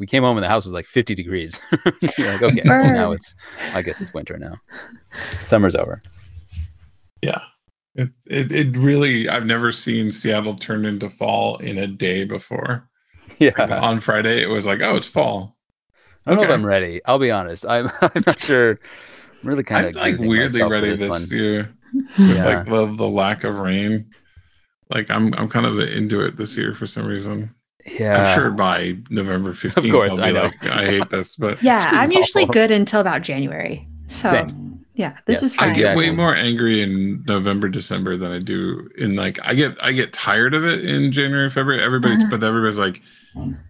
we came home and the house was like 50 degrees. You're like, okay, well, now it's, I guess it's winter now. Summer's over. Yeah. It really, I've never seen Seattle turn into fall in a day before. Yeah. Like on Friday, it was like, oh, it's fall. I don't know if I'm ready. I'll be honest. I'm not sure. I'm really kind of like weirdly ready this year. With like the lack of rain. Like I'm kind of into it this year for some reason. Yeah. I'm sure by November 15th, of course, I'll be like, I hate this, but yeah, I'm usually good until about January. So same. Yeah, this is fine. I get way more angry in November, December than I do in like I get tired of it in January, February. Everybody's like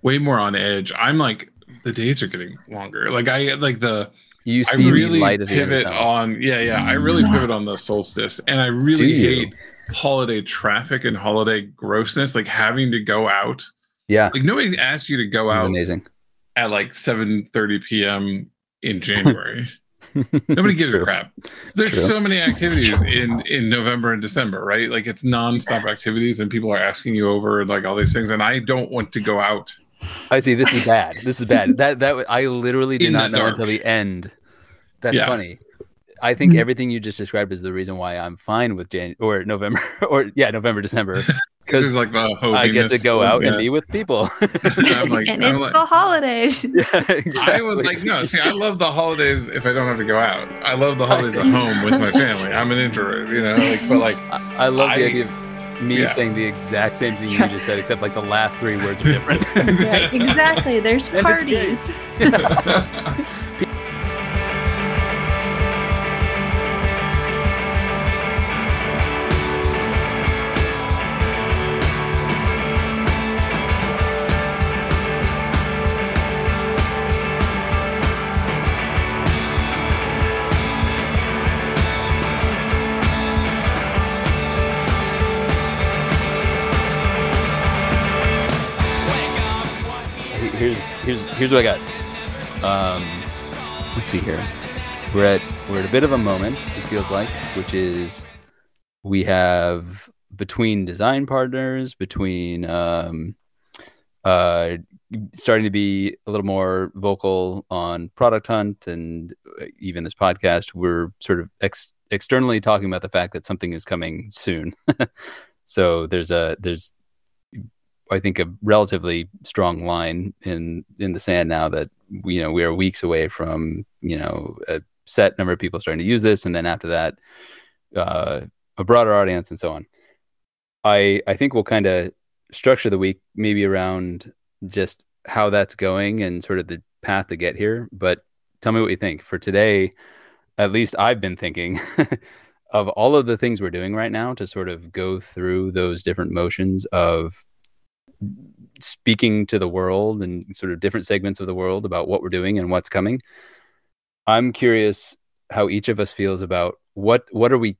way more on edge. I'm like the days are getting longer. Like I like the you see I really the light pivot the on I really pivot on the solstice, and I really hate holiday traffic and holiday grossness, like having to go out. Yeah, like nobody asks you to go out amazing. At like 7:30 p.m. in January. Nobody gives a crap. There's so many activities in November and December, right? Like it's nonstop activities, and people are asking you over like all these things, and I don't want to go out. I see. This is bad. That I literally did not know until the end. That's funny. I think everything you just described is the reason why I'm fine with November, December, because like I get to go out and be with people. I'm like, and it's the holidays. Yeah, exactly. I was like, no, see, I love the holidays if I don't have to go out. I love the holidays at home with my family. I'm an introvert, you know. Like, but like, I love the idea of me saying the exact same thing you just said, except like the last three words are different. Yeah, exactly. There's parties. Here's what I got. Let's see here. We're at a bit of a moment, it feels like, which is we have between design partners, between starting to be a little more vocal on Product Hunt and even this podcast, we're sort of externally talking about the fact that something is coming soon. So there's I think a relatively strong line in the sand now that we are weeks away from a set number of people starting to use this, and then after that a broader audience and so on. I think we'll kind of structure the week maybe around just how that's going and sort of the path to get here. But tell me what you think. For today, at least I've been thinking of all of the things we're doing right now to sort of go through those different motions of speaking to the world and sort of different segments of the world about what we're doing and what's coming. I'm curious how each of us feels about what are we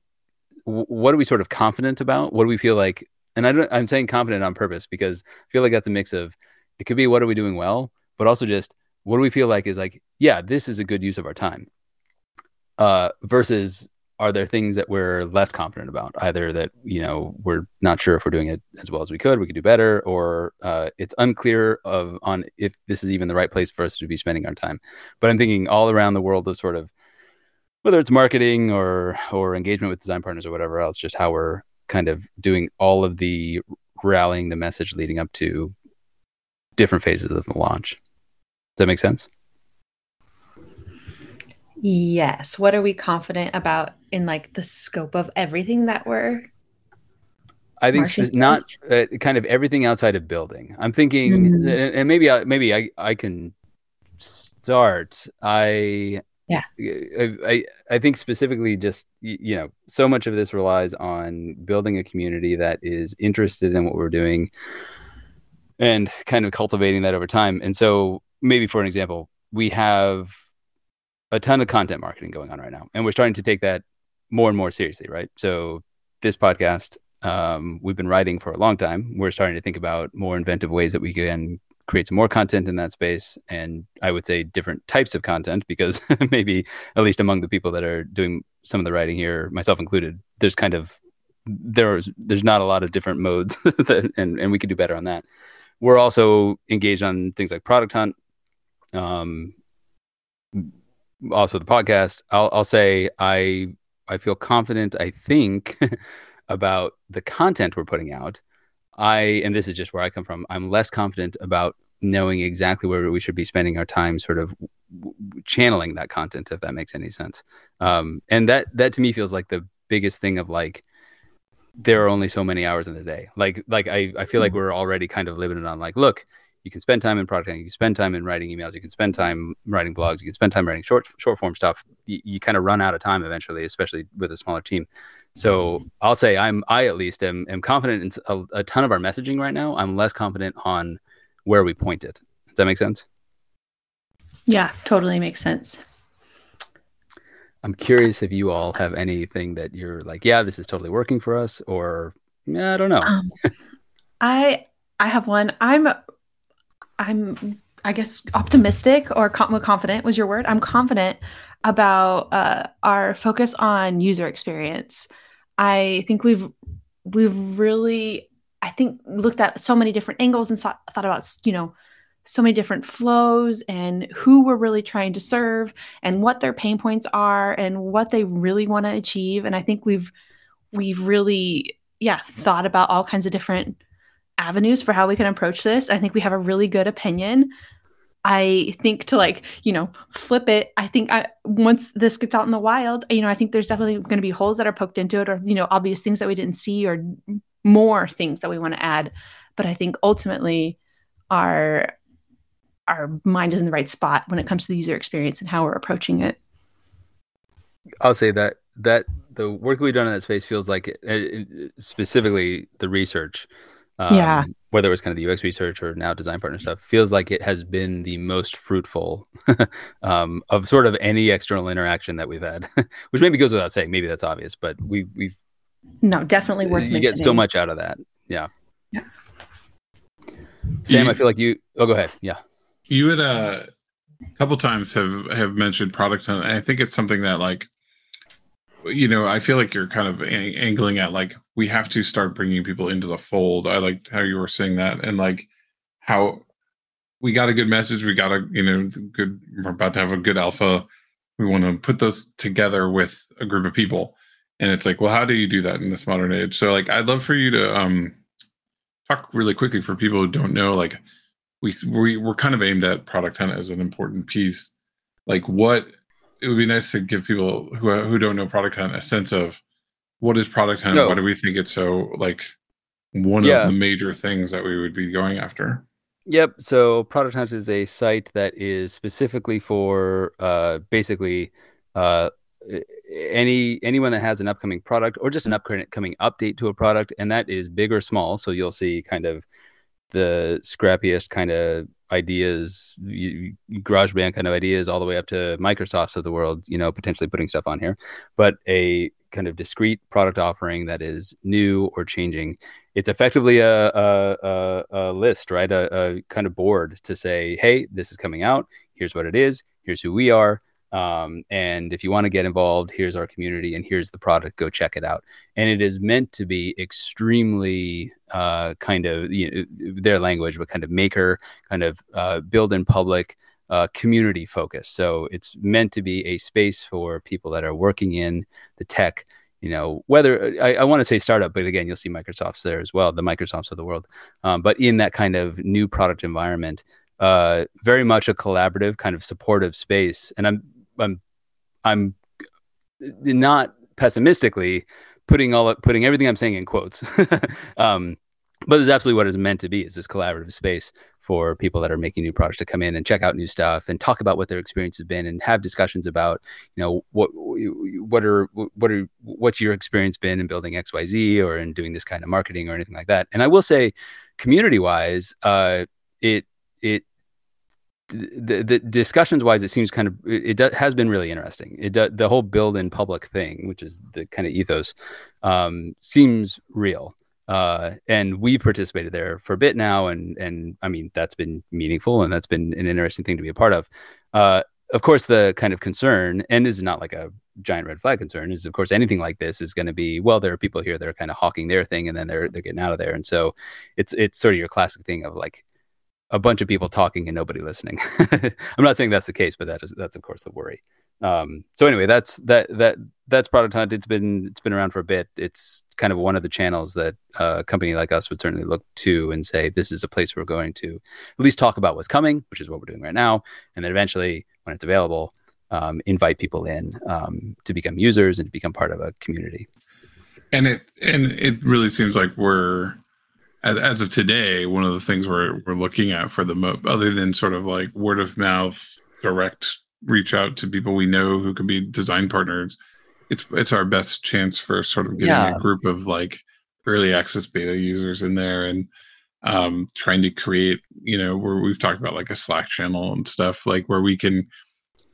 sort of confident about? What do we feel like? And I'm saying confident on purpose because I feel like that's a mix of, it could be what are we doing well, but also just what do we feel like is like, yeah, this is a good use of our time, versus are there things that we're less confident about, either that, we're not sure if we're doing it as well as we could do better, or it's unclear on if this is even the right place for us to be spending our time. But I'm thinking all around the world of sort of, whether it's marketing or engagement with design partners or whatever else, just how we're kind of doing all of the rallying the message leading up to different phases of the launch. Does that make sense? Yes. What are we confident about in like the scope of everything that we're? I think not kind of everything outside of building. I'm thinking, and maybe I can start. I think specifically just, so much of this relies on building a community that is interested in what we're doing and kind of cultivating that over time. And so maybe for an example, we have a ton of content marketing going on right now. And we're starting to take that more and more seriously, right? So this podcast, we've been writing for a long time. We're starting to think about more inventive ways that we can create some more content in that space. And I would say different types of content, because maybe at least among the people that are doing some of the writing here, myself included, there's not a lot of different modes and we could do better on that. We're also engaged on things like Product Hunt, also the podcast, I'll say I feel confident, I think, about the content we're putting out. And this is just where I come from, I'm less confident about knowing exactly where we should be spending our time, sort of channeling that content, if that makes any sense. And that to me feels like the biggest thing of like, there are only so many hours in the day. Like I feel like we're already kind of limited on like, look, you can spend time in product hunting, you can spend time in writing emails, you can spend time writing blogs, you can spend time writing short form stuff. You kind of run out of time eventually, especially with a smaller team. So I'll say I at least am confident in a ton of our messaging right now. I'm less confident on where we point it. Does that make sense? Yeah, totally makes sense. I'm curious if you all have anything that you're like, yeah, this is totally working for us, or yeah, I don't know. I have one. I'm I guess optimistic or confident was your word. I'm confident about our focus on user experience. I think we've really, I think, looked at so many different angles and thought about, you know, so many different flows and who we're really trying to serve and what their pain points are and what they really want to achieve. And I think we've really, thought about all kinds of different avenues for how we can approach this. I think we have a really good opinion. I think to like, you know, flip it. I think once this gets out in the wild, you know, I think there's definitely going to be holes that are poked into it, or, you know, obvious things that we didn't see, or more things that we want to add. But I think ultimately our mind is in the right spot when it comes to the user experience and how we're approaching it. I'll say that the work we've done in that space feels like it, specifically the research, whether it was kind of the UX research or now design partner stuff, feels like it has been the most fruitful of sort of any external interaction that we've had, which maybe goes without saying, maybe that's obvious, but we've no, definitely worth mentioning. You get so much out of that. Yeah. Sam, I feel like you... Oh, go ahead. Yeah. You had a couple times have mentioned Product Hunt. I think it's something that, like, you know, I feel like you're kind of angling at, like, we have to start bringing people into the fold. I liked how you were saying that, and, like, how we got a good message. We got a, you know, good... We're about to have a good alpha. We want to put those together with a group of people. And it's like, well, how do you do that in this modern age? So, like, I'd love for you to... talk really quickly for people who don't know, like we're kind of aimed at Product Hunt as an important piece. Like what, it would be nice to give people who don't know Product Hunt a sense of what is Product Hunt? No. Why do we think it's so like one of the major things that we would be going after? Yep. So Product Hunt is a site that is specifically for basically anyone that has an upcoming product or just an upcoming update to a product, and that is big or small. So you'll see kind of the scrappiest kind of ideas, GarageBand kind of ideas, all the way up to Microsoft's of the world, you know, potentially putting stuff on here, but a kind of discrete product offering that is new or changing. It's effectively a list, right? A kind of board to say, hey, this is coming out. Here's what it is. Here's who we are. And if you want to get involved, here's our community and here's the product, go check it out. And it is meant to be extremely, kind of, you know, their language, but kind of maker, kind of, build in public, community focus. So it's meant to be a space for people that are working in the tech, you know, whether I want to say startup, but again, you'll see Microsoft's there as well, the Microsofts of the world. But in that kind of new product environment, very much a collaborative kind of supportive space. And I'm not pessimistically putting everything I'm saying in quotes, but this is absolutely what it's meant to be, is this collaborative space for people that are making new products to come in and check out new stuff and talk about what their experience has been and have discussions about, you know, what's your experience been in building XYZ or in doing this kind of marketing or anything like that. And I will say, community wise, the discussions wise, it seems kind of, has been really interesting. The whole build in public thing, which is the kind of ethos, seems real. And we've participated there for a bit now. And I mean, that's been meaningful and that's been an interesting thing to be a part of. Of course, the kind of concern, and this is not like a giant red flag concern, is of course anything like this is going to be, well, there are people here that are kind of hawking their thing and then they're getting out of there. And so it's sort of your classic thing of like, a bunch of people talking and nobody listening. I'm not saying that's the case, but that's of course the worry. So anyway, that's Product Hunt. It's been around for a bit. It's kind of one of the channels that a company like us would certainly look to and say, this is a place we're going to at least talk about what's coming, which is what we're doing right now. And then eventually when it's available, invite people in to become users and to become part of a community. And it really seems like we're, as of today, one of the things we're looking at for the other than sort of like word of mouth, direct reach out to people we know who can be design partners, it's our best chance for sort of getting a group of like early access beta users in there and trying to create, where we've talked about like a Slack channel and stuff, like where we can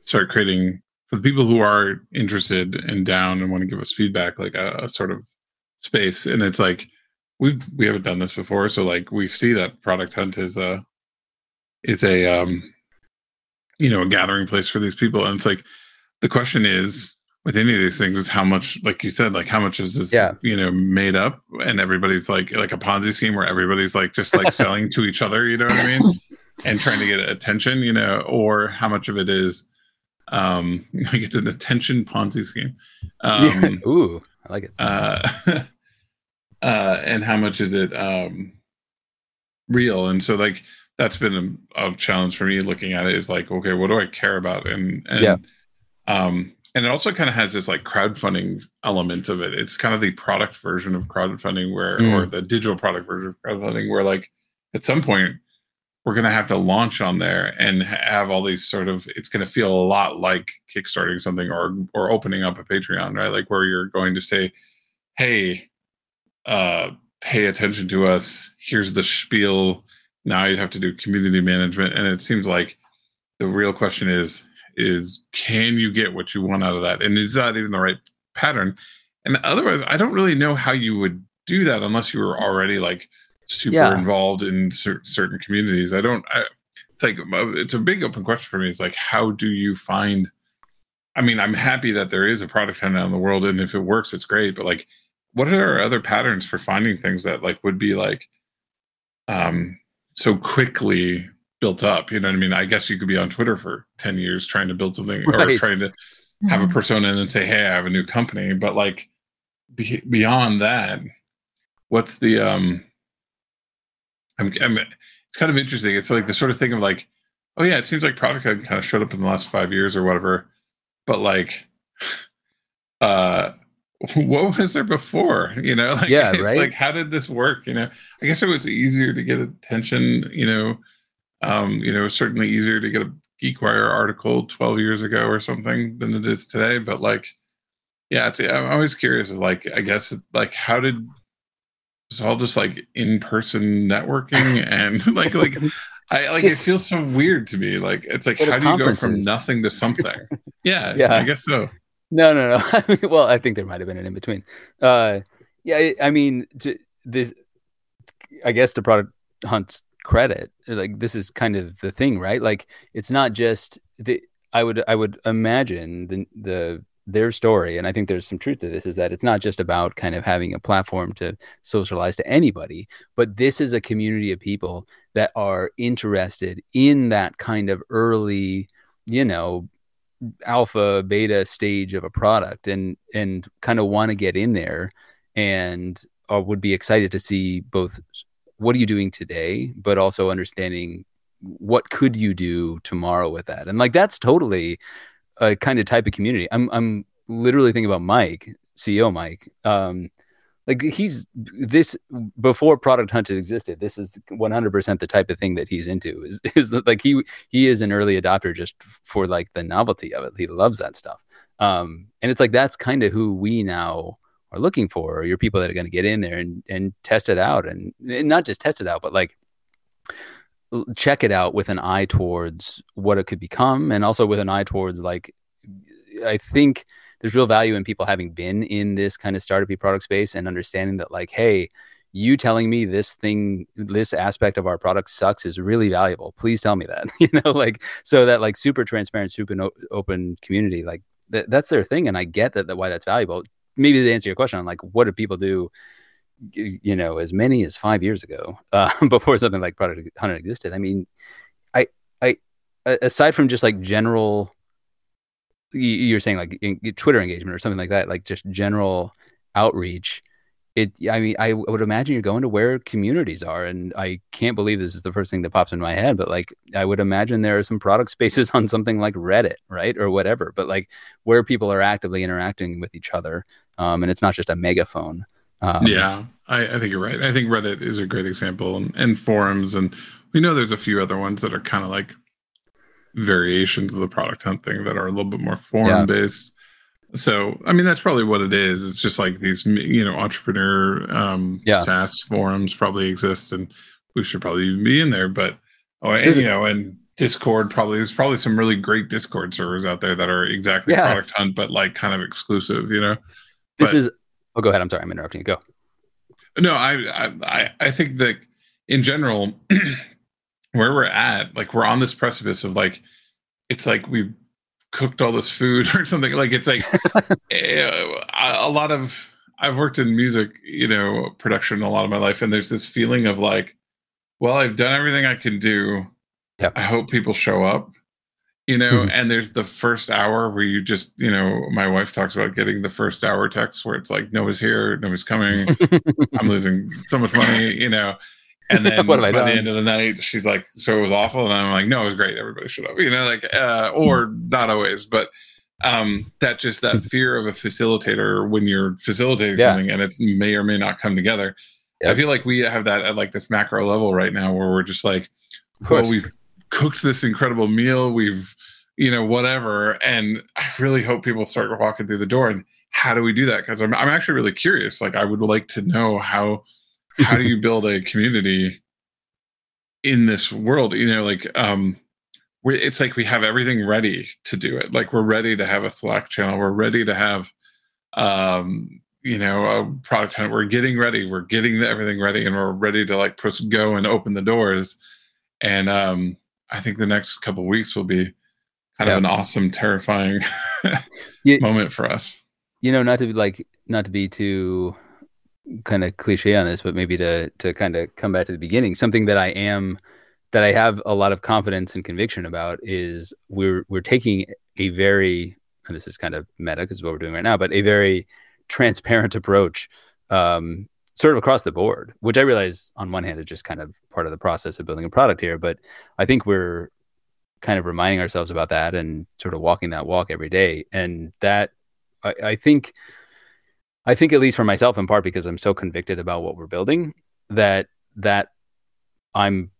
start creating for the people who are interested and down and want to give us feedback, like a sort of space. And it's like, we haven't done this before. So like we see that Product Hunt is a gathering place for these people. And it's like, the question is with any of these things is how much, like you said, like how much is this, made up, and everybody's like a Ponzi scheme where everybody's like, just like selling to each other, you know what I mean? And trying to get attention, or how much of it is, like it's an attention Ponzi scheme. Ooh, I like it. And how much is it real? And so like, that's been a challenge for me looking at it, is like, okay, what do I care about? And it also kind of has this like crowdfunding element of it. It's kind of the product version of crowdfunding or the digital product version of crowdfunding where like at some point we're going to have to launch on there and have all these sort of, it's going to feel a lot like kickstarting something or opening up a Patreon, right? Like where you're going to say, hey, pay attention to us. Here's the spiel. Now you have to do community management. And it seems like the real question is can you get what you want out of that? And is that even the right pattern? And otherwise, I don't really know how you would do that unless you were already like super involved in certain communities. It's like, it's a big open question for me. It's like, how do you find, I mean, I'm happy that there is a product out in the world. And if it works, it's great. But like, what are other patterns for finding things that like would be like, so quickly built up, you know what I mean? I guess you could be on Twitter for 10 years trying to build something or trying to have a persona and then say, hey, I have a new company. But like beyond that, what's the, it's kind of interesting. It's like the sort of thing of like, oh yeah, it seems like Product Hunt kind of showed up in the last 5 years or whatever, but like, what was there before, like, yeah, right? It's like, how did this work? I guess it was easier to get attention, certainly easier to get a GeekWire article 12 years ago or something than it is today. But like, yeah, I'm always curious, like, I guess like, how did it's all just like in-person networking and like I like just, it feels so weird to me. Like, it's like, how do you go from nothing to something? Yeah. I guess so. No. I mean, well, I think there might have been an in between. I mean, to Product Hunt's credit, like this is kind of the thing, right? Like, it's not just I would imagine their story, and I think there's some truth to this, is that it's not just about kind of having a platform to socialize to anybody, but this is a community of people that are interested in that kind of early, alpha beta stage of a product and kind of want to get in there and would be excited to see both what are you doing today, but also understanding what could you do tomorrow with that. And like, that's totally a kind of type of community. I'm literally thinking about Mike, CEO Mike. Like he's this before Product Hunt existed. This is 100% the type of thing that he's into. Is like he is an early adopter just for like the novelty of it. He loves that stuff, and it's like that's kind of who we now are looking for. Are your people that are going to get in there and test it out, and not just test it out, but like check it out with an eye towards what it could become, and also with an eye towards like I think. There's real value in people having been in this kind of startup-y product space and understanding that like, hey, you telling me this thing, this aspect of our product sucks is really valuable. Please tell me that, like, so that like super transparent, super open community, like that's their thing. And I get that why that's valuable. Maybe to answer your question on like, what do people do you know, as many as 5 years ago, before something like Product Hunt existed. I mean, I aside from just like general, you're saying like Twitter engagement or something like that, like just general outreach. I mean, I would imagine you're going to where communities are, and I can't believe this is the first thing that pops in my head, but like, I would imagine there are some product spaces on something like Reddit, right? Or whatever, but like where people are actively interacting with each other. And it's not just a megaphone. Yeah, I think you're right. I think Reddit is a great example, and forums. And we know there's a few other ones that are kind of like variations of the Product Hunt thing that are a little bit more forum based. So, I mean, that's probably what it is. It's just like these, you know, entrepreneur SaaS forums probably exist, and we should probably be in there. But, and Discord there's probably some really great Discord servers out there that are exactly Product Hunt, but like kind of exclusive, you know? Oh, go ahead. I'm sorry. I'm interrupting you. Go. No, I think that in general, where we're at, like we're on this precipice of like, it's like we've cooked all this food or something. Like it's like I've worked in music, you know, production a lot of my life, and there's this feeling of like, well, I've done everything I can do. Yeah. I hope people show up, you know. And there's the first hour where you just, you know, my wife talks about getting the first hour text where it's like, nobody's here, nobody's coming, I'm losing so much money, you know. And then by the end of the night, she's like, so it was awful. And I'm like, no, it was great. Everybody shut up, you know, like, or not always, but that just that fear of a facilitator when you're facilitating something and it may or may not come together. Yep. I feel like we have that at like this macro level right now where we're just like, well, we've cooked this incredible meal. We've, you know, whatever. And I really hope people start walking through the door. And how do we do that? Because I'm actually really curious. Like I would like to know how do you build a community in this world? You know, like it's like we have everything ready to do it. Like we're ready to have a Slack channel. We're ready to have, you know, a Product Hunt. We're getting ready. We're getting everything ready, and we're ready to like press go and open the doors. And I think the next couple of weeks will be kind of an awesome, terrifying moment for us. You know, not to be too kind of cliche on this, but maybe to kind of come back to the beginning, something that I have a lot of confidence and conviction about is we're taking a very, and this is kind of meta because what we're doing right now, but a very transparent approach, sort of across the board, which I realize on one hand is just kind of part of the process of building a product here, but I think we're kind of reminding ourselves about that and sort of walking that walk every day. And that I think at least for myself, in part because I'm so convicted about what we're building, that I'm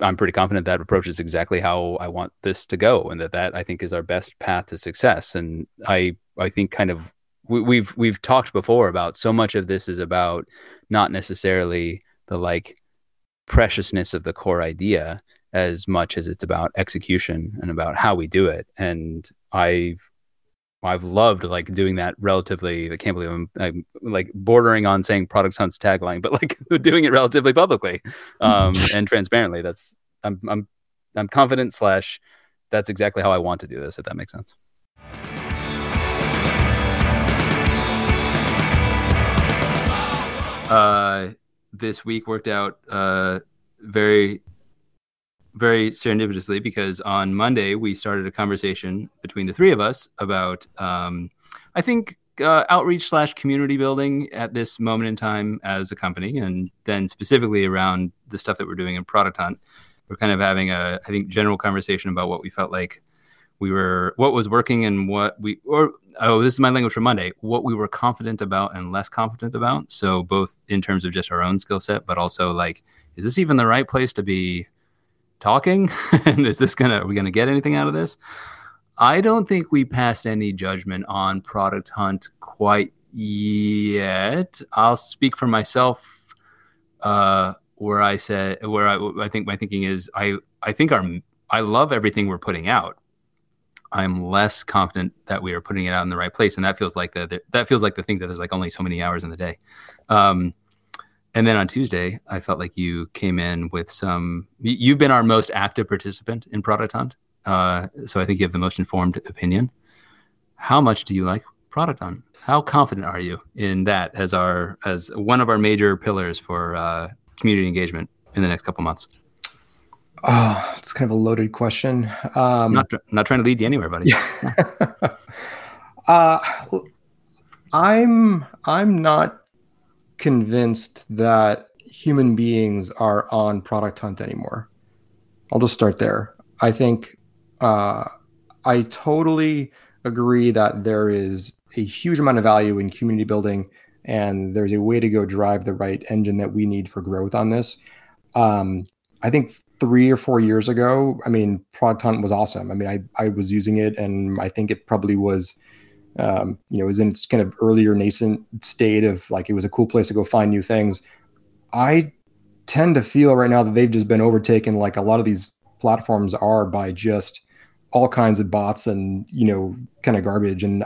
pretty confident that approach is exactly how I want this to go, and that I think is our best path to success. And I think kind of we've talked before about so much of this is about not necessarily the like preciousness of the core idea as much as it's about execution and about how we do it. And I've loved like doing that relatively, I can't believe I'm like bordering on saying Product Hunt's tagline, but like doing it relatively publicly and transparently. That's, I'm confident / that's exactly how I want to do this, if that makes sense. This week worked out very, very serendipitously, because on Monday we started a conversation between the three of us about, I think, outreach / community building at this moment in time as a company, and then specifically around the stuff that we're doing in Product Hunt. We're kind of having a, I think, general conversation about what we felt like we were, what was working, and this is my language for Monday, what we were confident about and less confident about. So both in terms of just our own skill set, but also like, is this even the right place to be talking? And are we gonna get anything out of this? I don't think we passed any judgment on Product Hunt quite yet. I'll speak for myself, I think my thinking is I love everything we're putting out. I'm less confident that we are putting it out in the right place, and that feels like the thing that there's like only so many hours in the day. And then on Tuesday, I felt like you came in with you've been our most active participant in Product Hunt. So I think you have the most informed opinion. How much do you like Product Hunt. How confident are you in that as our as one of our major pillars for community engagement in the next couple months? Oh, it's kind of a loaded question. Not trying to lead you anywhere, buddy. I'm not convinced that human beings are on Product Hunt anymore. I'll just start there. I think I totally agree that there is a huge amount of value in community building, and there's a way to go drive the right engine that we need for growth on this. I think 3 or 4 years ago, I mean, Product Hunt was awesome. I mean, I was using it, and I think it probably was, it was in its kind of earlier nascent state of like, it was a cool place to go find new things. I tend to feel right now that they've just been overtaken, like a lot of these platforms are, by just all kinds of bots and, kind of garbage. And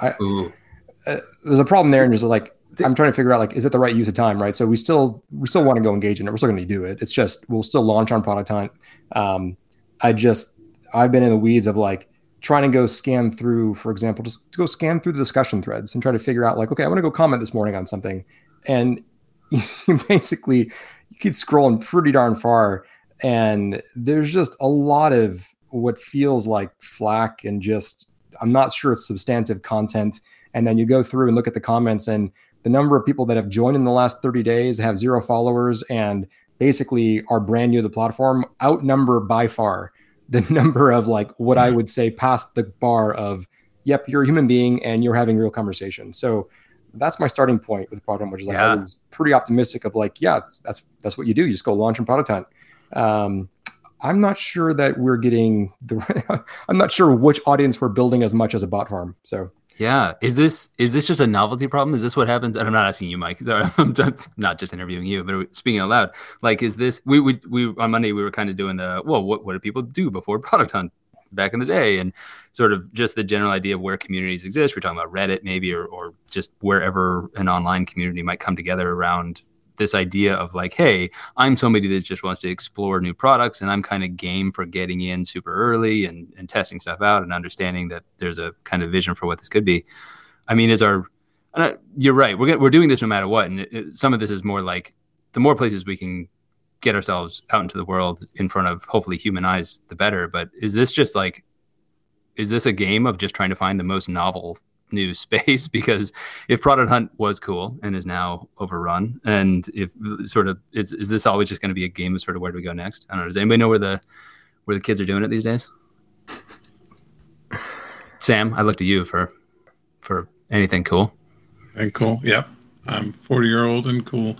there's a problem there. And just like, I'm trying to figure out, like, is it the right use of time, right? So we still want to go engage in it. We're still going to do it. It's just, we'll still launch on Product Hunt. I've been in the weeds of like trying to go scan through, for example, just go scan through the discussion threads and try to figure out like, okay, I want to go comment this morning on something. And you keep scrolling pretty darn far. And there's just a lot of what feels like flack and just, I'm not sure it's substantive content. And then you go through and look at the comments, and the number of people that have joined in the last 30 days, have 0 followers, and basically are brand new to the platform, outnumber by far the number of like what I would say past the bar of, yep, you're a human being and you're having real conversation. So that's my starting point with Product Hunt, which is like, I was pretty optimistic of like, yeah, that's what you do. You just go launch and Product Hunt. I'm not sure that we're getting the, I'm not sure which audience we're building as much as a bot farm. So. Yeah. Is this just a novelty problem? Is this what happens? And I'm not asking you, Mike. Sorry, I'm not just interviewing you, but speaking out loud. Like, is this, we on Monday, we were kind of doing what do people do before Product Hunt back in the day? And sort of just the general idea of where communities exist. We're talking about Reddit maybe, or just wherever an online community might come together around this idea of like, hey, I'm somebody that just wants to explore new products, and I'm kind of game for getting in super early and testing stuff out and understanding that there's a kind of vision for what this could be. I mean, you're right. We're doing this no matter what. And some of this is more like the more places we can get ourselves out into the world in front of hopefully human eyes, the better. But is this just like, is this a game of just trying to find the most novel new space? Because if Product Hunt was cool and is now overrun, and if sort of is this always just going to be a game of sort of where do we go next? I don't know. Does anybody know where the kids are doing it these days? Sam, I look to you for anything cool. And cool, yep. I'm 40-year-old and cool.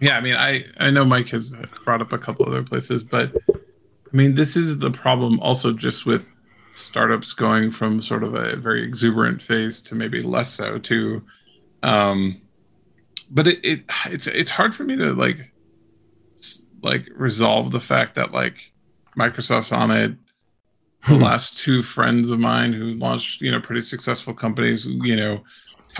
Yeah, I mean, I know Mike has brought up a couple other places, but I mean, this is the problem also just with startups going from sort of a very exuberant phase to maybe less so to, but it's hard for me to like resolve the fact that like Microsoft's on it. The last two friends of mine who launched, pretty successful companies,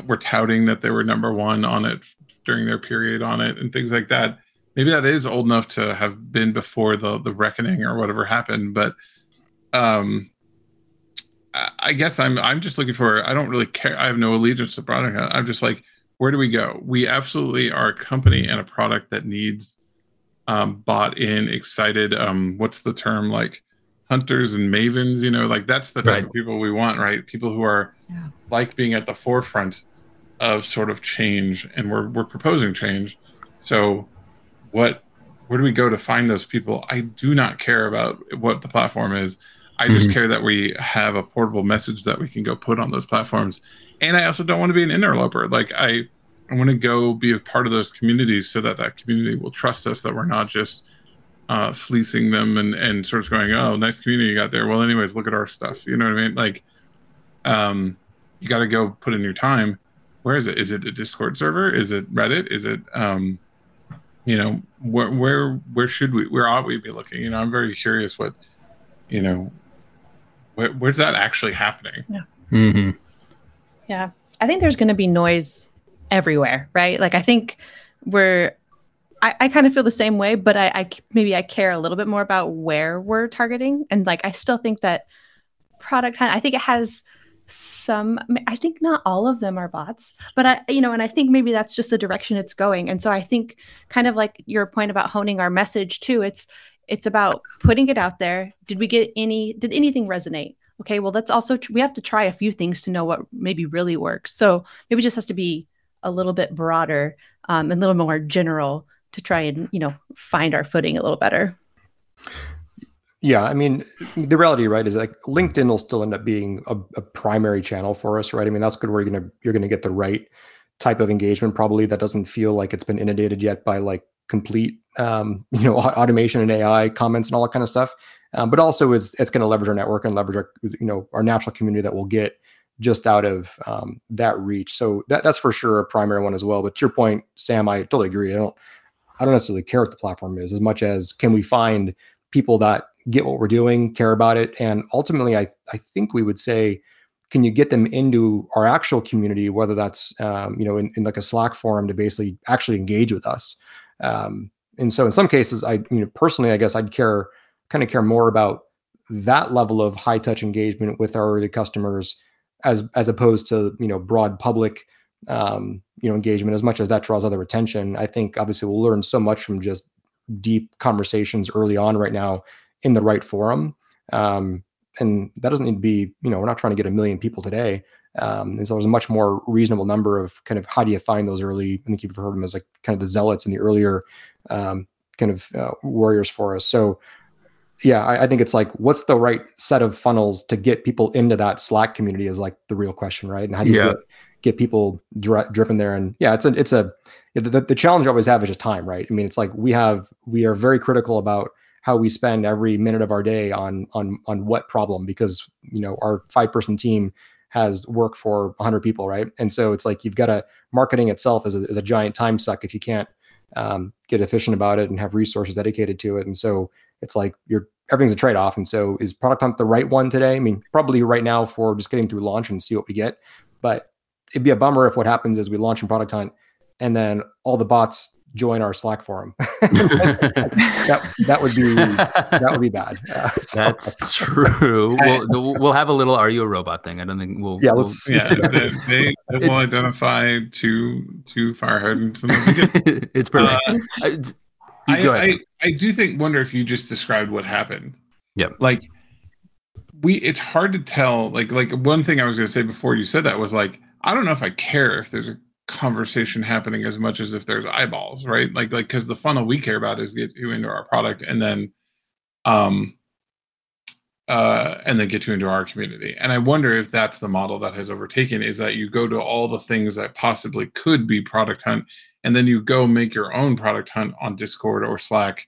were touting that they were number one on it during their period on it and things like that. Maybe that is old enough to have been before the reckoning or whatever happened, but I guess I'm just looking for, I don't really care. I have no allegiance to Product Hunt. I'm just like, where do we go? We absolutely are a company and a product that needs bought in, excited. What's the term? Like hunters and mavens, like that's the type of people we want, right? People who are like being at the forefront of sort of change, and we're proposing change. So where do we go to find those people? I do not care about what the platform is. I just care that we have a portable message that we can go put on those platforms. And I also don't want to be an interloper. Like I want to go be a part of those communities so that community will trust us, that we're not just fleecing them and sort of going, oh, nice community you got there. Well, anyways, look at our stuff. You know what I mean? Like you got to go put in your time. Where is it? Is it a Discord server? Is it Reddit? Is it, where ought we be looking? I'm very curious what, where's that actually happening? Yeah. Mm-hmm. Yeah. I think there's going to be noise everywhere, right? Like, I think I kind of feel the same way, but I maybe care a little bit more about where we're targeting. And like, I still think that Product Hunt, I think it has some, I think not all of them are bots, but I think maybe that's just the direction it's going. And so I think kind of like your point about honing our message too, it's about putting it out there. Did anything resonate? Okay, well, that's also, we have to try a few things to know what maybe really works. So maybe it just has to be a little bit broader and a little more general to try and, find our footing a little better. Yeah, I mean, the reality, right, is like LinkedIn will still end up being a primary channel for us, right? I mean, that's good where you're gonna get the right type of engagement probably that doesn't feel like it's been inundated yet by like complete automation and AI comments and all that kind of stuff. But also it's going to leverage our network and leverage our our natural community that we'll get just out of that reach. So that's for sure a primary one as well. But to your point, Sam, I totally agree. I don't necessarily care what the platform is as much as can we find people that get what we're doing, care about it. And ultimately, I think we would say, can you get them into our actual community, whether that's, in like a Slack forum to basically actually engage with us. And so in some cases, personally, I guess I'd care more about that level of high touch engagement with our early customers as opposed to, broad public, engagement, as much as that draws other attention. I think obviously we'll learn so much from just deep conversations early on right now in the right forum. And that doesn't need to be, we're not trying to get 1 million people today. And so there's a much more reasonable number of kind of how do you find those early, I think you've heard them as like kind of the zealots and the earlier warriors for us. So yeah, I think it's like, what's the right set of funnels to get people into that Slack community is like the real question, right? And how do you get people driven there? And yeah, the challenge I always have is just time, right? I mean, it's like we are very critical about how we spend every minute of our day on what problem, because our 5-person team has work for 100 people, right? And so it's like you've got to, marketing itself is a giant time suck if you can't get efficient about it and have resources dedicated to it. And so it's like everything's a trade-off. And so is Product Hunt the right one today? I mean, probably right now for just getting through launch and see what we get. But it'd be a bummer if what happens is we launch in Product Hunt and then all the bots join our Slack forum. that would be bad. That's true. We'll have a little "Are you a robot?" thing. I don't think we'll. Yeah, let's. They will identify too far ahead into the beginning. It's perfect. I do think. Wonder if you just described what happened. Yeah. Like it's hard to tell. Like one thing I was going to say before you said that was like, I don't know if I care if there's a conversation happening as much as if there's eyeballs, right? Like because the funnel we care about is get you into our product and then get you into our community. And I wonder if that's the model that has overtaken, is that you go to all the things that possibly could be Product Hunt and then you go make your own Product Hunt on Discord or Slack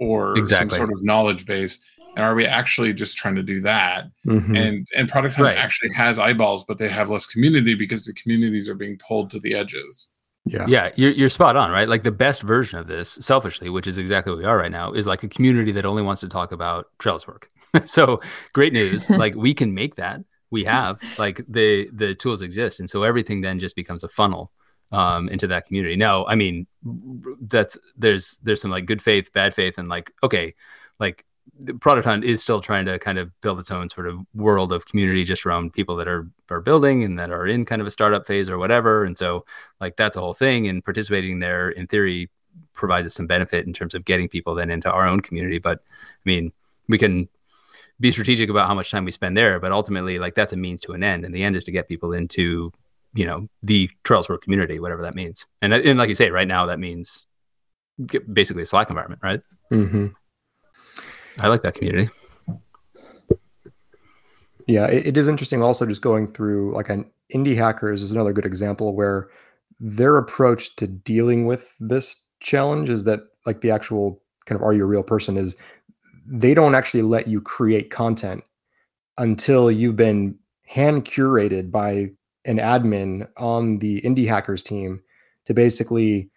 or some sort of knowledge base. And are we actually just trying to do that? Mm-hmm. And Product Hunt actually has eyeballs, but they have less community because the communities are being pulled to the edges. Yeah, you're spot on, right? Like the best version of this, selfishly, which is exactly what we are right now, is like a community that only wants to talk about Trelliswork. So great news, like we can make that. We have like the tools exist, and so everything then just becomes a funnel into that community. Now, I mean, there's some like good faith, bad faith, and like okay, like. Product Hunt is still trying to kind of build its own sort of world of community just around people that are building and that are in kind of a startup phase or whatever. And so like, that's a whole thing, and participating there in theory provides us some benefit in terms of getting people then into our own community. But I mean, we can be strategic about how much time we spend there, but ultimately like that's a means to an end. And the end is to get people into, the Trelliswork community, whatever that means. And like you say, right now, that means basically a Slack environment, right? Mm-hmm. I like that community. Yeah, it is interesting also just going through like an Indie Hackers is another good example where their approach to dealing with this challenge is that like the actual kind of are you a real person is they don't actually let you create content until you've been hand curated by an admin on the Indie Hackers team to basically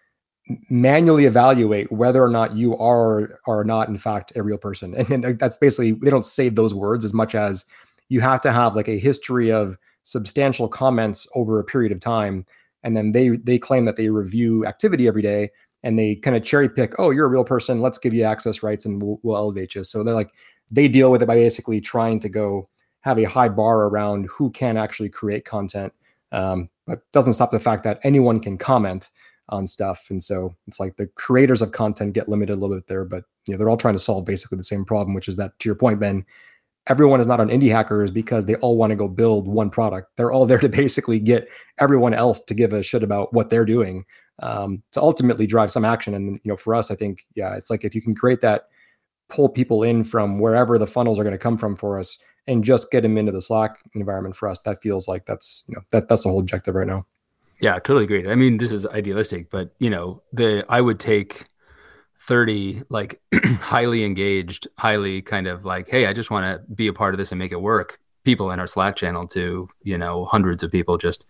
manually evaluate whether or not you are or not in fact a real person. And that's basically, they don't say those words as much as you have to have like a history of substantial comments over a period of time. And then they claim that they review activity every day and they kind of cherry pick, oh, you're a real person, let's give you access rights and we'll elevate you. So they're like, they deal with it by basically trying to go have a high bar around who can actually create content, but doesn't stop the fact that anyone can comment on stuff. And so it's like the creators of content get limited a little bit there, but you know, they're all trying to solve basically the same problem, which is that, to your point, Ben, everyone is not on Indie Hackers because they all want to go build one product. They're all there to basically get everyone else to give a shit about what they're doing, to ultimately drive some action. And you know, for us, I think, yeah, it's like if you can create that, pull people in from wherever the funnels are going to come from for us, and just get them into the Slack environment for us, that feels like that's, you know, that's the whole objective right now. Yeah, totally agree. I mean, this is idealistic, but you know, I would take 30 like highly engaged, highly kind of like, hey, I just want to be a part of this and make it work, people in our Slack channel to, you know, hundreds of people just,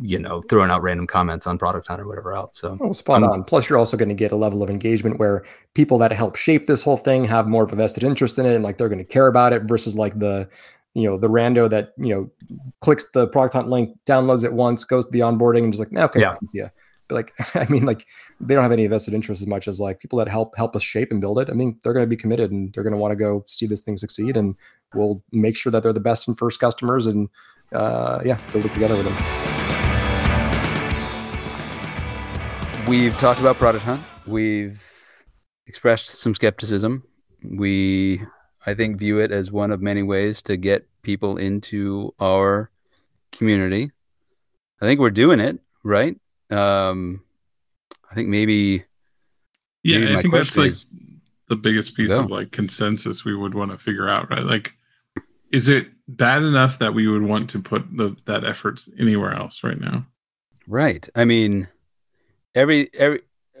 you know, throwing out random comments on Product Hunt or whatever else. So spot on. Plus, you're also going to get a level of engagement where people that help shape this whole thing have more of a vested interest in it, and like they're going to care about it versus like the, you know, the rando that, you know, clicks the Product Hunt link, downloads it once, goes to the onboarding and just like, nah, okay, yeah. But like, I mean, like they don't have any vested interest as much as like people that help us shape and build it. I mean, they're going to be committed and they're going to want to go see this thing succeed, and we'll make sure that they're the best and first customers, and yeah, build it together with them. We've talked about Product Hunt. We've expressed some skepticism. We, I think, view it as one of many ways to get people into our community. I think we're doing it, right? I think maybe. Yeah, maybe I think that's like the biggest piece of like consensus we would want to figure out, right? Like, is it bad enough that we would want to put that efforts anywhere else right now? Right. I mean, every.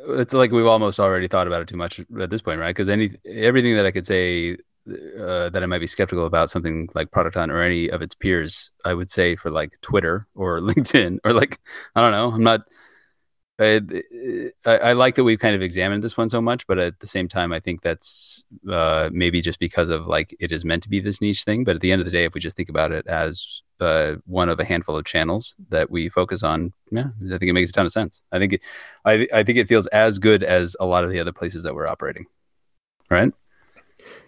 It's like we've almost already thought about it too much at this point, right? Because everything that I could say that I might be skeptical about something like Product Hunt or any of its peers, I would say for like Twitter or LinkedIn or like, I don't know. I'm not. I like that we've kind of examined this one so much, but at the same time, I think that's maybe just because of like it is meant to be this niche thing. But at the end of the day, if we just think about it as one of a handful of channels that we focus on, yeah, I think it makes a ton of sense. I think it feels as good as a lot of the other places that we're operating, right?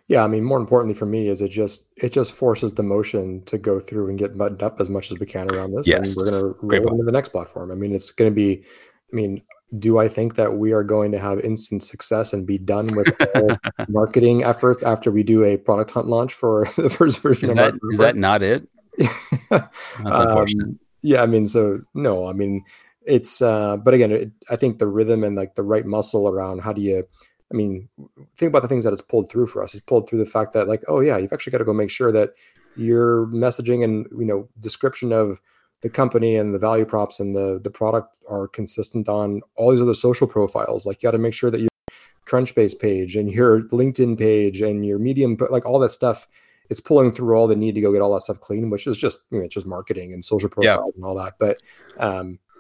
Yeah, I mean, more importantly for me is it just forces the motion to go through and get buttoned up as much as we can around this. Yes. And we're going to roll into the next platform. I mean, it's going to be. I mean, do I think that we are going to have instant success and be done with all marketing efforts after we do a Product Hunt launch for the first version? Is that not it? That's unfortunate. Yeah, I mean, so no, I mean, it's, but again, I think the rhythm and like the right muscle around how do you, I mean, think about the things that it's pulled through for us. It's pulled through the fact that like, oh yeah, you've actually got to go make sure that your messaging and, you know, description of the company and the value props and the product are consistent on all these other social profiles. Like you got to make sure that your Crunchbase page and your LinkedIn page and your Medium, but like all that stuff, it's pulling through all the need to go get all that stuff clean, which is just, you know, it's just marketing and social profiles and all that. But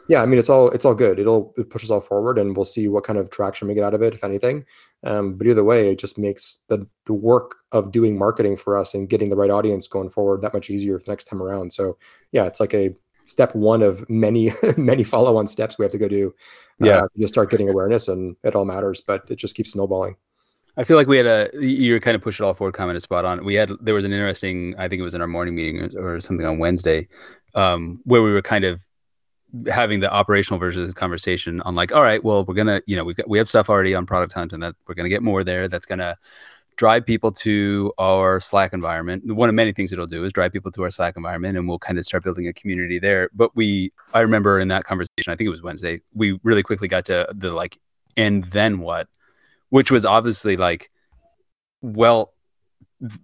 yeah, I mean, it's all good. It pushes all forward, and we'll see what kind of traction we get out of it, if anything. But either way, it just makes the work of doing marketing for us and getting the right audience going forward that much easier the next time around. So yeah, it's like a step one of many, many follow-on steps we have to go do. Yeah, just start getting awareness, and it all matters, but it just keeps snowballing. I feel like we had your kind of push it all forward comment is spot on. There was an interesting, I think it was in our morning meeting or something on Wednesday, where we were kind of having the operational version of the conversation on like, all right, well, we're going to, you know, we have stuff already on Product Hunt, and that we're going to get more there. That's going to drive people to our Slack environment. One of many things it'll do is drive people to our Slack environment, and we'll kind of start building a community there. But I remember in that conversation, I think it was Wednesday, we really quickly got to the like, and then what, which was obviously like, well,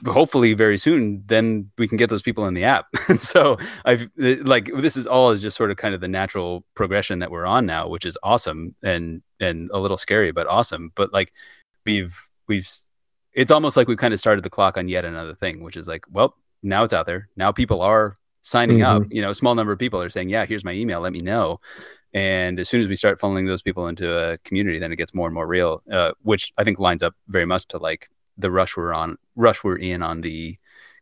hopefully very soon, then we can get those people in the app. So I've like, this is all is just sort of kind of the natural progression that we're on now, which is awesome and a little scary, but awesome. But like it's almost like we've kind of started the clock on yet another thing, which is like, well, now it's out there. Now people are signing up. You know, a small number of people are saying, yeah, here's my email, let me know. And as soon as we start funneling those people into a community, then it gets more and more real, which I think lines up very much to like the rush we're in on the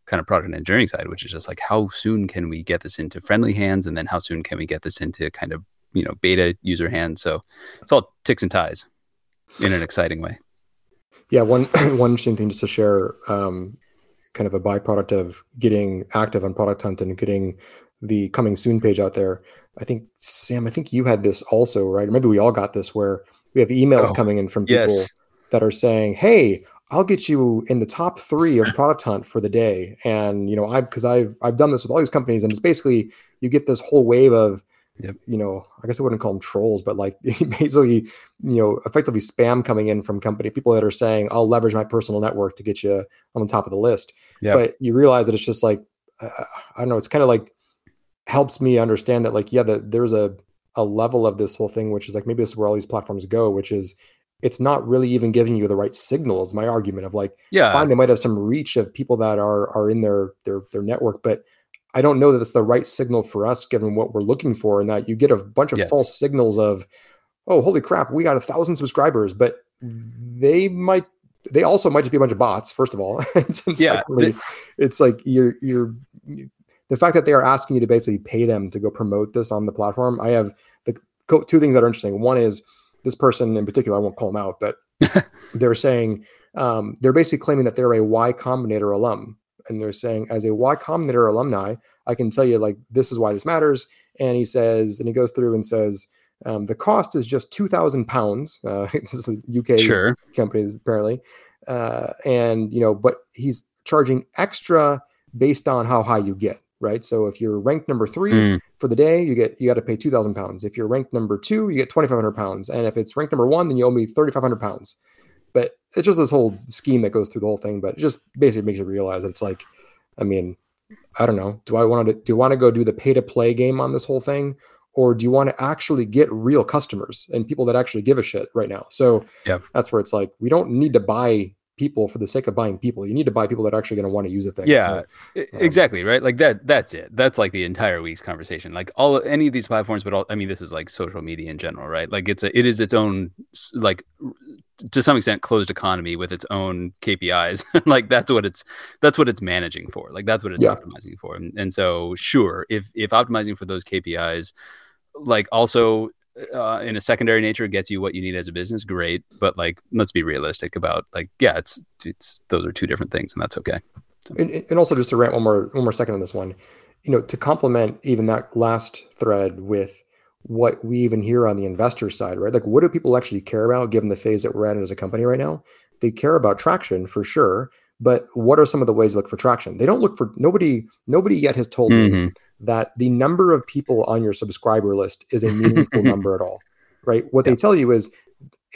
kind of product engineering side, which is just like, how soon can we get this into friendly hands? And then how soon can we get this into kind of, you know, beta user hands? So it's all ticks and ties in an exciting way. Yeah, one interesting thing just to share, kind of a byproduct of getting active on Product Hunt and getting the coming soon page out there. I think, Sam, I think you had this also, right? Or maybe we all got this, where we have emails coming in from people that are saying, hey, I'll get you in the top 3 of Product Hunt for the day. And, you know, I've done this with all these companies, and it's basically, you get this whole wave of, you know, I guess I wouldn't call them trolls, but like basically, you know, effectively spam coming in from company people that are saying, I'll leverage my personal network to get you on the top of the list. But you realize that it's just like, I don't know, it's kind of like, helps me understand that like, there's a level of this whole thing, which is like, maybe this is where all these platforms go, which is, it's not really even giving you the right signals. My argument of like, fine, they might have some reach of people that are in their network, but I don't know that it's the right signal for us, given what we're looking for. And that you get a bunch of false signals of, oh, holy crap, we got 1,000 subscribers, but they also might just be a bunch of bots, first of all. Secondly, it's like the fact that they are asking you to basically pay them to go promote this on the platform. I have the 2 things that are interesting. One is this person in particular, I won't call them out, but they're saying, they're basically claiming that they're a Y Combinator alum. And they're saying, as a Y Combinator alumni, I can tell you, like, this is why this matters. And he says, and he goes through and says, the cost is just £2,000. This is a UK company, apparently. And, you know, but he's charging extra based on how high you get. Right. So if you're ranked number 3 for the day, you got to pay £2,000. If you're ranked number 2, you get £2,500. And if it's ranked number 1, then you owe me £3,500. But it's just this whole scheme that goes through the whole thing. But it just basically makes you realize it's like, I mean, I don't know. Do you want to go do the pay to play game on this whole thing? Or do you want to actually get real customers and people that actually give a shit right now? So that's where it's like, we don't need to buy people for the sake of buying people. You need to buy people that are actually going to want to use the thing. Exactly, right? Like that's it. That's like the entire week's conversation. Like any of these platforms, but all, I mean, this is like social media in general, right? Like it is its own, like, to some extent, closed economy with its own KPIs. Like that's what it's managing for. Like that's what it's optimizing for. And so sure, if optimizing for those KPIs, like also in a secondary nature gets you what you need as a business, great, but like let's be realistic about like it's those are 2 different things, and that's okay. So. And also, just to rant one more second on this one, you know, to complement even that last thread with what we even hear on the investor side, right? Like, what do people actually care about given the phase that we're at as a company right now? They care about traction for sure, but what are some of the ways to look for traction? They don't look for nobody yet has told me that the number of people on your subscriber list is a meaningful number at all, right? What they tell you is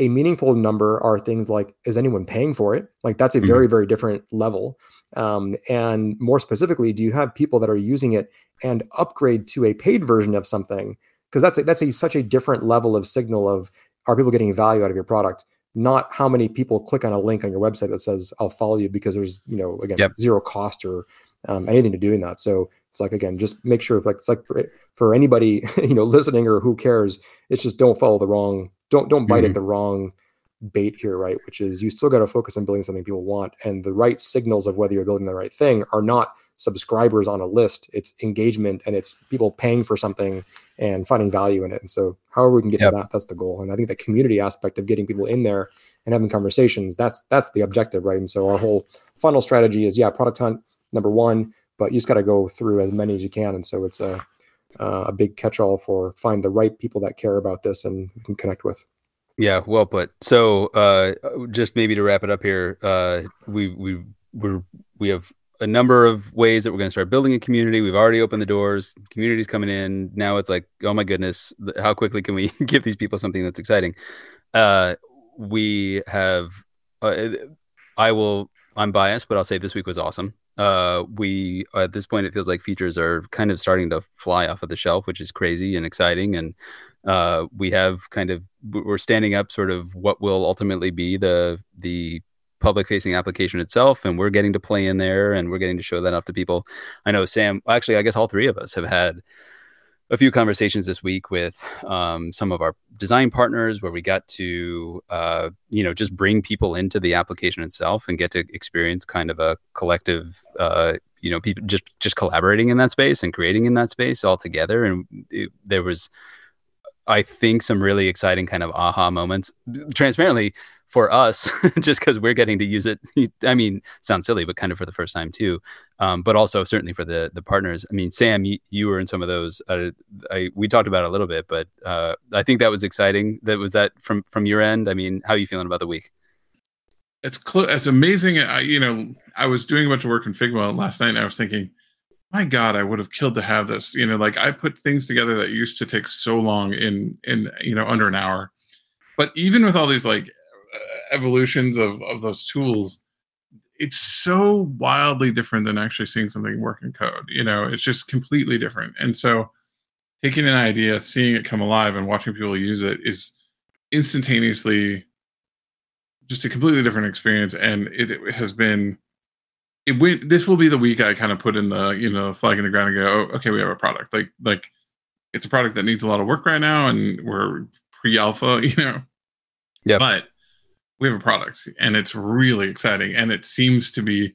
a meaningful number are things like, is anyone paying for it? Like that's a very, very different level. And more specifically, do you have people that are using it and upgrade to a paid version of something? Because that's such a different level of signal of, are people getting value out of your product? Not how many people click on a link on your website that says, I'll follow you, because there's, you know, again, zero cost or anything to doing that. So it's like, again, just make sure, like, it's like for anybody, you know, listening or who cares, it's just don't bite at the wrong bait here, right? Which is, you still got to focus on building something people want, and the right signals of whether you're building the right thing are not subscribers on a list, it's engagement, and it's people paying for something and finding value in it. And so however we can get to that's the goal. And I think the community aspect of getting people in there and having conversations, that's the objective, right? And so our whole funnel strategy is, Product Hunt number 1, but you just got to go through as many as you can. And so it's a big catch-all for find the right people that care about this and you can connect with. Yeah, well put. So just maybe to wrap it up here, we have a number of ways that we're going to start building a community. We've already opened the doors. Community's coming in. Now it's like, oh my goodness, how quickly can we give these people something that's exciting? We have, I'm biased, but I'll say this week was awesome. We, at this point, it feels like features are kind of starting to fly off of the shelf, which is crazy and exciting. And we have we're standing up sort of what will ultimately be the public facing application itself, and we're getting to play in there, and we're getting to show that off to people. I know Sam, actually, I guess all 3 of us have had a few conversations this week with some of our design partners, where we got to just bring people into the application itself and get to experience kind of a collective people just collaborating in that space and creating in that space all together. And there was, I think, some really exciting kind of aha moments. Transparently, for us, just because we're getting to use it. I mean, sounds silly, but kind of for the first time too. But also certainly for the partners. I mean, Sam, you were in some of those. We talked about it a little bit, but I think that was exciting. That was that from your end. I mean, how are you feeling about the week? It's amazing. I was doing a bunch of work in Figma last night, and I was thinking, my God, I would have killed to have this. I put things together that used to take so long in under an hour. But even with all these evolutions of those tools, it's so wildly different than actually seeing something work in code. It's just completely different. And so taking an idea, seeing it come alive, and watching people use it is instantaneously just a completely different experience. And this will be the week I kind of put in the, flag in the ground and go, oh, okay, we have a product. Like it's a product that needs a lot of work right now, and we're pre-alpha, Yeah. But we have a product, and it's really exciting, and it seems to be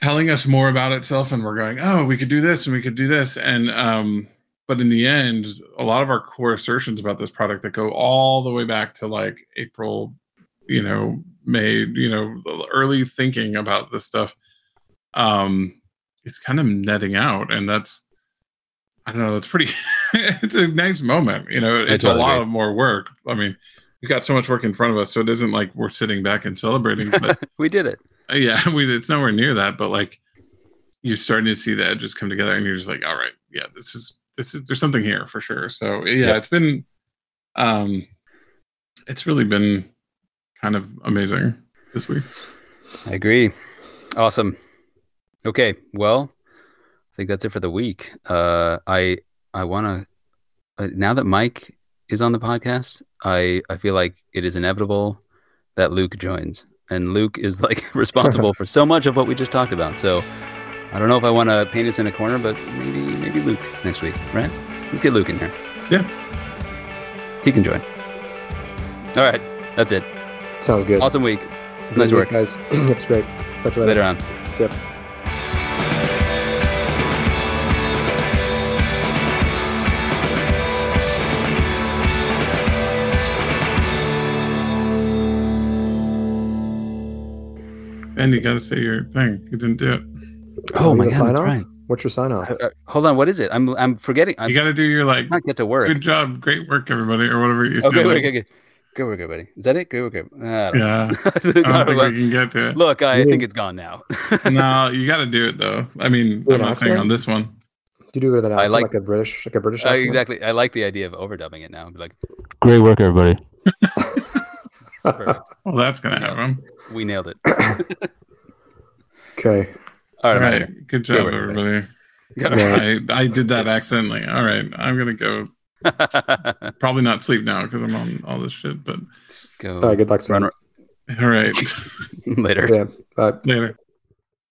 telling us more about itself, and we're going, oh, we could do this and we could do this. And but in the end, a lot of our core assertions about this product that go all the way back to like April, May, early thinking about this stuff, it's kind of netting out, and that's, I don't know, that's pretty it's a nice moment. It's totally a lot of more work. I mean, we got so much work in front of us, so it isn't like we're sitting back and celebrating, but we did it. Yeah, it's nowhere near that, but like you're starting to see the edges come together, and you're just like, all right, yeah, this is there's something here for sure. So yeah. It's been it's really been kind of amazing this week. I agree. Awesome. Okay, well, I think that's it for the week. I want to, now that Mike is on the podcast, I feel like it is inevitable that Luke joins, and Luke is like responsible for so much of what we just talked about. So I don't know if I want to paint us in a corner, but maybe Luke next week, right? Let's get Luke in here. Yeah, he can join. All right, that's it. Sounds good. Awesome week. Nice work, guys. That's great. Talk to you later on. See ya. And you got to say your thing. You didn't do it. Oh my God! Sign off? Right. What's your sign off? Hold on. What is it? I'm forgetting. You got to do your like. Not get to work. Good job. Great work, everybody, or whatever you say. Okay. Good work, everybody. Is that it? Great work, everybody. I don't think we can get to it. Look, I think it's gone now. No, you got to do it though. I mean, I'm not saying on this one. Do you do it with an accent, like a British accent? Exactly. I like the idea of overdubbing it now. Be like, great work, everybody. Perfect. Well, that's gonna happen. We nailed it. Okay. All right. Good job, everybody. I did that accidentally. All right. I'm gonna go. Probably not sleep now because I'm on all this shit. But just go. All right. Good luck, son. All right. Later. Yeah. Bye. Later.